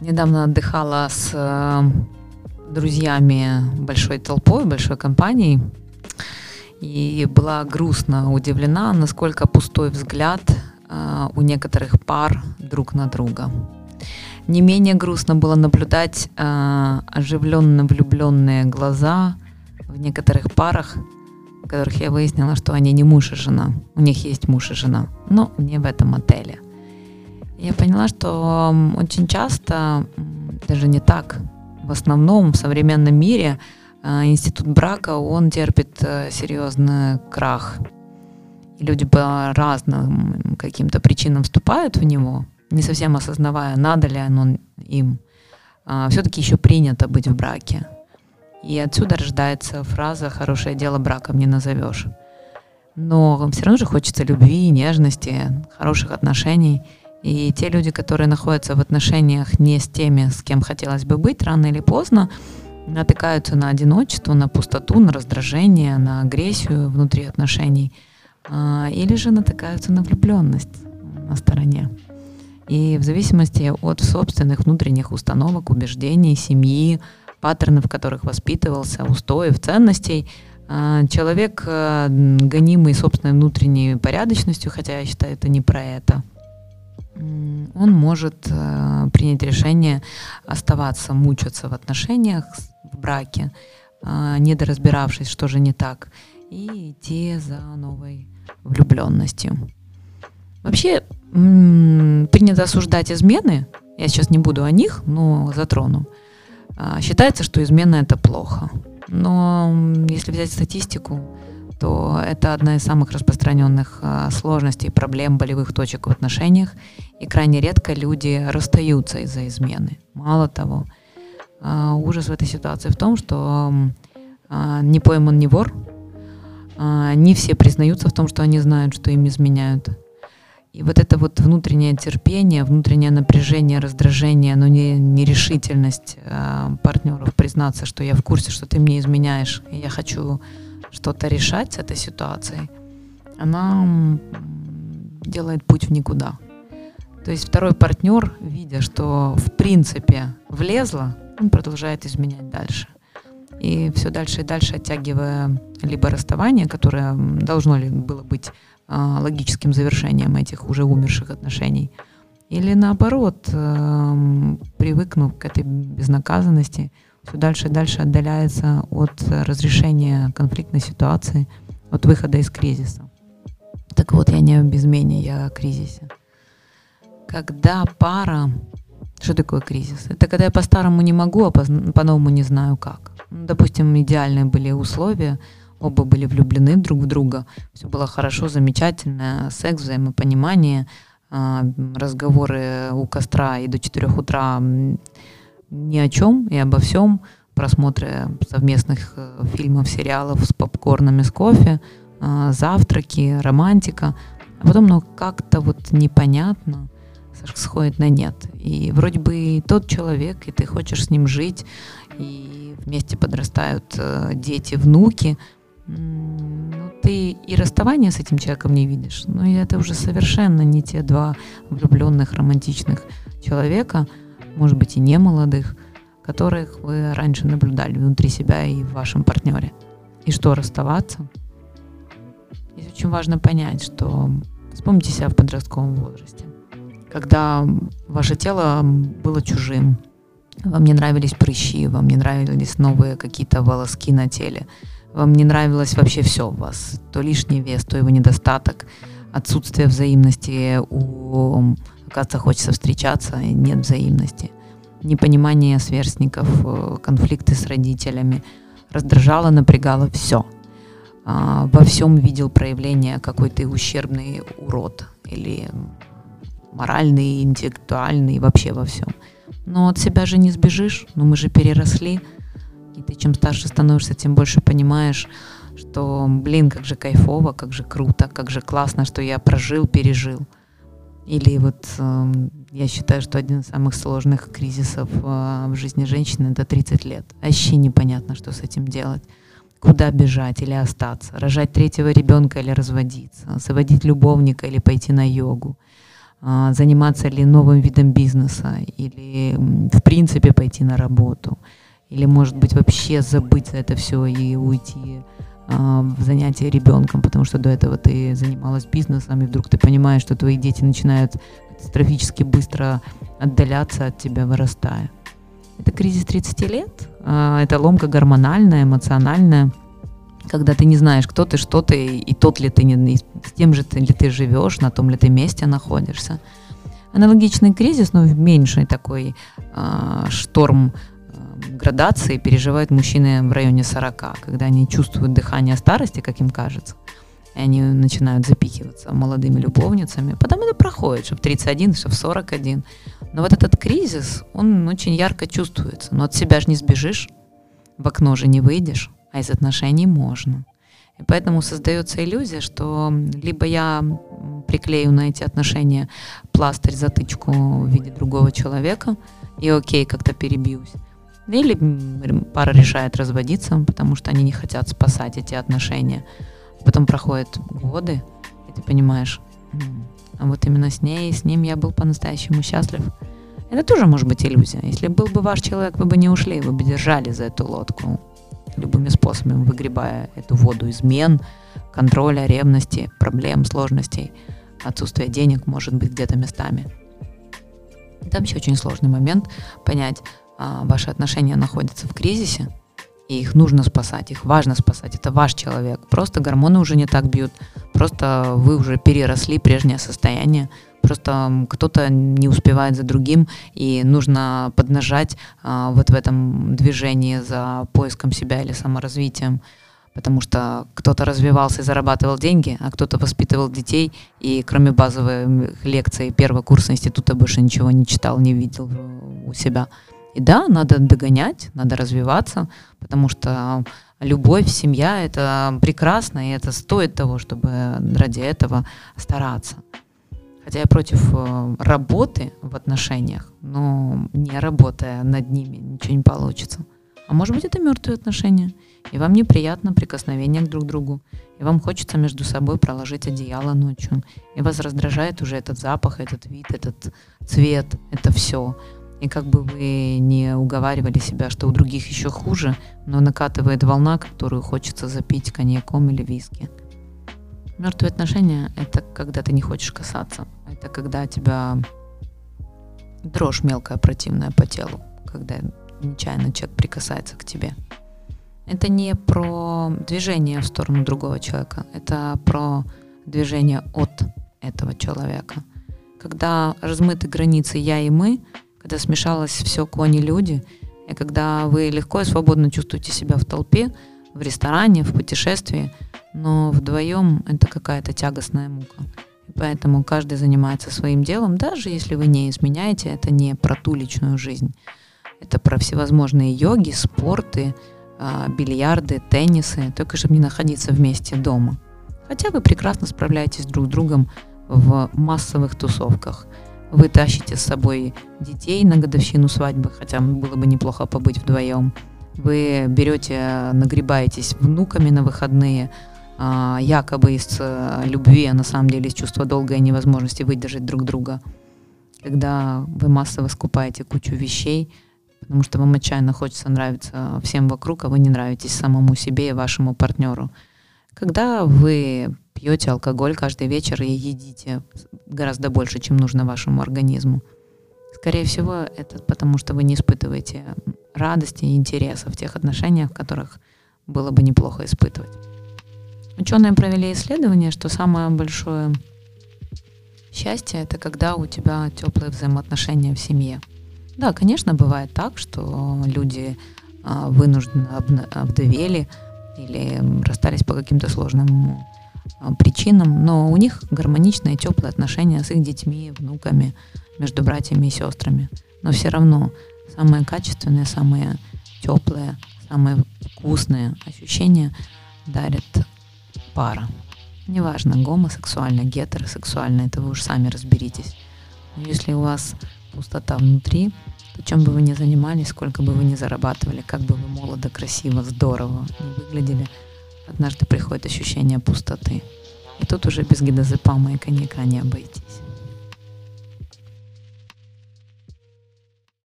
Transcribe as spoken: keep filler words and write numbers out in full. Недавно отдыхала с друзьями большой толпой, большой компанией. И была грустно удивлена, насколько пустой взгляд у некоторых пар друг на друга. Не менее грустно было наблюдать оживленно влюбленные глаза в некоторых парах, в которых я выяснила, что они не муж и жена. У них есть муж и жена, но не в этом отеле. Я поняла, что очень часто, даже не так, в основном в современном мире институт брака, он терпит серьезный крах. И люди по разным каким-то причинам вступают в него, не совсем осознавая, надо ли оно им. Все-таки еще принято быть в браке. И отсюда рождается фраза «хорошее дело браком не назовешь». Но все равно же хочется любви, нежности, хороших отношений. И те люди, которые находятся в отношениях не с теми, с кем хотелось бы быть, рано или поздно натыкаются на одиночество, на пустоту, на раздражение, на агрессию внутри отношений. Или же натыкаются на влюбленность на стороне. И в зависимости от собственных внутренних установок, убеждений, семьи, паттернов, в которых воспитывался, устоев, ценностей, человек, гонимый собственной внутренней порядочностью, хотя я считаю, это не про это, он может принять решение оставаться, мучаться в отношениях, в браке, недоразбиравшись, что же не так, и идти за новой влюбленностью. Вообще принято осуждать измены, я сейчас не буду о них, но затрону. Считается, что измена – это плохо. Но если взять статистику, то это одна из самых распространенных сложностей, проблем, болевых точек в отношениях. И крайне редко люди расстаются из-за измены. Мало того, ужас в этой ситуации в том, что не пойман не вор. Не все признаются в том, что они знают, что им изменяют. И вот это вот внутреннее терпение, внутреннее напряжение, раздражение, но не нерешительность э, партнеров признаться, что я в курсе, что ты мне изменяешь, и я хочу что-то решать с этой ситуацией, она делает путь в никуда. То есть второй партнер, видя, что в принципе влезла, он продолжает изменять дальше. И все дальше и дальше, оттягивая либо расставание, которое должно было быть логическим завершением этих уже умерших отношений, или наоборот, привыкнув к этой безнаказанности, все дальше и дальше отдаляется от разрешения конфликтной ситуации, от выхода из кризиса. Так вот, я не об измене, я о кризисе. Когда пара... Что такое кризис? Это когда я по-старому не могу, а по-новому не знаю как. Допустим, идеальные были условия, оба были влюблены друг в друга, все было хорошо, замечательно, секс, взаимопонимание, разговоры у костра и до четырёх утра ни о чем и обо всем, просмотры совместных фильмов, сериалов с попкорном и с кофе, завтраки, романтика. А потом, ну, как-то вот непонятно, сходит на нет. И вроде бы и тот человек, и ты хочешь с ним жить, и вместе подрастают дети, внуки. Но ты и расставание с этим человеком не видишь. Но это уже совершенно не те два влюбленных, романтичных человека, может быть, и не молодых, которых вы раньше наблюдали внутри себя и в вашем партнере. И что, расставаться? Здесь очень важно понять, что вспомните себя в подростковом возрасте, когда ваше тело было чужим. Вам не нравились прыщи, вам не нравились новые какие-то волоски на теле, вам не нравилось вообще все у вас. То лишний вес, то его недостаток, отсутствие взаимности, у, оказывается, хочется встречаться, нет взаимности, непонимание сверстников, конфликты с родителями. Раздражало, напрягало все. Во всем видел проявление, какой ты ущербный урод или... моральный, интеллектуальный, вообще во всем. Но от себя же не сбежишь, но мы же переросли. И ты чем старше становишься, тем больше понимаешь, что, блин, как же кайфово, как же круто, как же классно, что я прожил, пережил. Или вот э, я считаю, что один из самых сложных кризисов э, в жизни женщины – это тридцать лет. Вообще непонятно, что с этим делать. Куда бежать или остаться? Рожать третьего ребенка или разводиться? Заводить любовника или пойти на йогу? заниматься ли новым видом бизнеса, или в принципе пойти на работу, или, может быть, вообще забыть за это все и уйти в занятия ребенком, потому что до этого ты занималась бизнесом, и вдруг ты понимаешь, что твои дети начинают катастрофически быстро отдаляться от тебя, вырастая. Это кризис тридцати лет, это ломка гормональная, эмоциональная, когда ты не знаешь, кто ты, что ты, и тот ли ты, и с тем же ты, ли ты живешь, на том ли ты месте находишься. Аналогичный кризис, но в меньшей такой э, шторм э, градации переживают мужчины в районе сорока, когда они чувствуют дыхание старости, как им кажется, и они начинают запихиваться молодыми любовницами. Потом это проходит, что в тридцать один, что в сорок один. Но вот этот кризис, он очень ярко чувствуется. Но от себя же не сбежишь, в окно же не выйдешь. А из отношений можно. И поэтому создается иллюзия, что либо я приклею на эти отношения пластырь, затычку в виде другого человека, и окей, как-то перебьюсь. Или пара решает разводиться, потому что они не хотят спасать эти отношения. Потом проходят годы, и ты понимаешь, а вот именно с ней и с ним я был по-настоящему счастлив. Это тоже может быть иллюзия. Если был бы ваш человек, вы бы не ушли, вы бы держали за эту лодку, любыми способами выгребая эту воду измен, контроля, ревности, проблем, сложностей, отсутствия денег, может быть, где-то местами. Это вообще очень сложный момент понять, ваши отношения находятся в кризисе, и их нужно спасать, их важно спасать, это ваш человек. Просто гормоны уже не так бьют, просто вы уже переросли прежнее состояние, просто кто-то не успевает за другим, и нужно поднажать а, вот в этом движении за поиском себя или саморазвитием, потому что кто-то развивался и зарабатывал деньги, а кто-то воспитывал детей, и кроме базовых лекций первого курса института больше ничего не читал, не видел у себя. И да, надо догонять, надо развиваться, потому что любовь, семья — это прекрасно, и это стоит того, чтобы ради этого стараться. Хотя я против работы в отношениях, но не работая над ними, ничего не получится. А может быть, это мертвые отношения, и вам неприятно прикосновение друг к другу, и вам хочется между собой проложить одеяло ночью, и вас раздражает уже этот запах, этот вид, этот цвет, это все. И как бы вы не уговаривали себя, что у других еще хуже, но накатывает волна, которую хочется запить коньяком или виски. Мертвые отношения – это когда ты не хочешь касаться. Это когда тебя дрожь мелкая, противная по телу, когда нечаянно человек прикасается к тебе. Это не про движение в сторону другого человека, это про движение от этого человека. Когда размыты границы «я» и «мы», когда смешалось все кони-люди, и когда вы легко и свободно чувствуете себя в толпе, в ресторане, в путешествии, но вдвоем это какая-то тягостная мука. И поэтому каждый занимается своим делом, даже если вы не изменяете, это не про ту личную жизнь. Это про всевозможные йоги, спорты, бильярды, теннисы, только чтобы не находиться вместе дома. Хотя вы прекрасно справляетесь друг с другом в массовых тусовках. Вы тащите с собой детей на годовщину свадьбы, хотя было бы неплохо побыть вдвоем. Вы берете, нагребаетесь внуками на выходные, якобы из любви, а на самом деле из чувства долга и невозможности выдержать друг друга. Когда вы массово скупаете кучу вещей, потому что вам отчаянно хочется нравиться всем вокруг, а вы не нравитесь самому себе и вашему партнеру. Когда вы пьете алкоголь каждый вечер и едите гораздо больше, чем нужно вашему организму. Скорее всего, это потому, что вы не испытываете радости и интереса в тех отношениях, в которых было бы неплохо испытывать. Ученые провели исследование, что самое большое счастье – это когда у тебя теплые взаимоотношения в семье. Да, конечно, бывает так, что люди вынужденно овдовели или расстались по каким-то сложным причинам, но у них гармоничные, теплые отношения с их детьми, внуками, между братьями и сестрами. Но все равно самые качественные, самые теплые, самые вкусные ощущения дарит пара. Неважно, гомосексуально, гетеросексуально, это вы уж сами разберитесь. Но если у вас пустота внутри, то чем бы вы ни занимались, сколько бы вы ни зарабатывали, как бы вы молодо, красиво, здорово не выглядели, однажды приходит ощущение пустоты. И тут уже без гидозепама и коньяка не обойтись.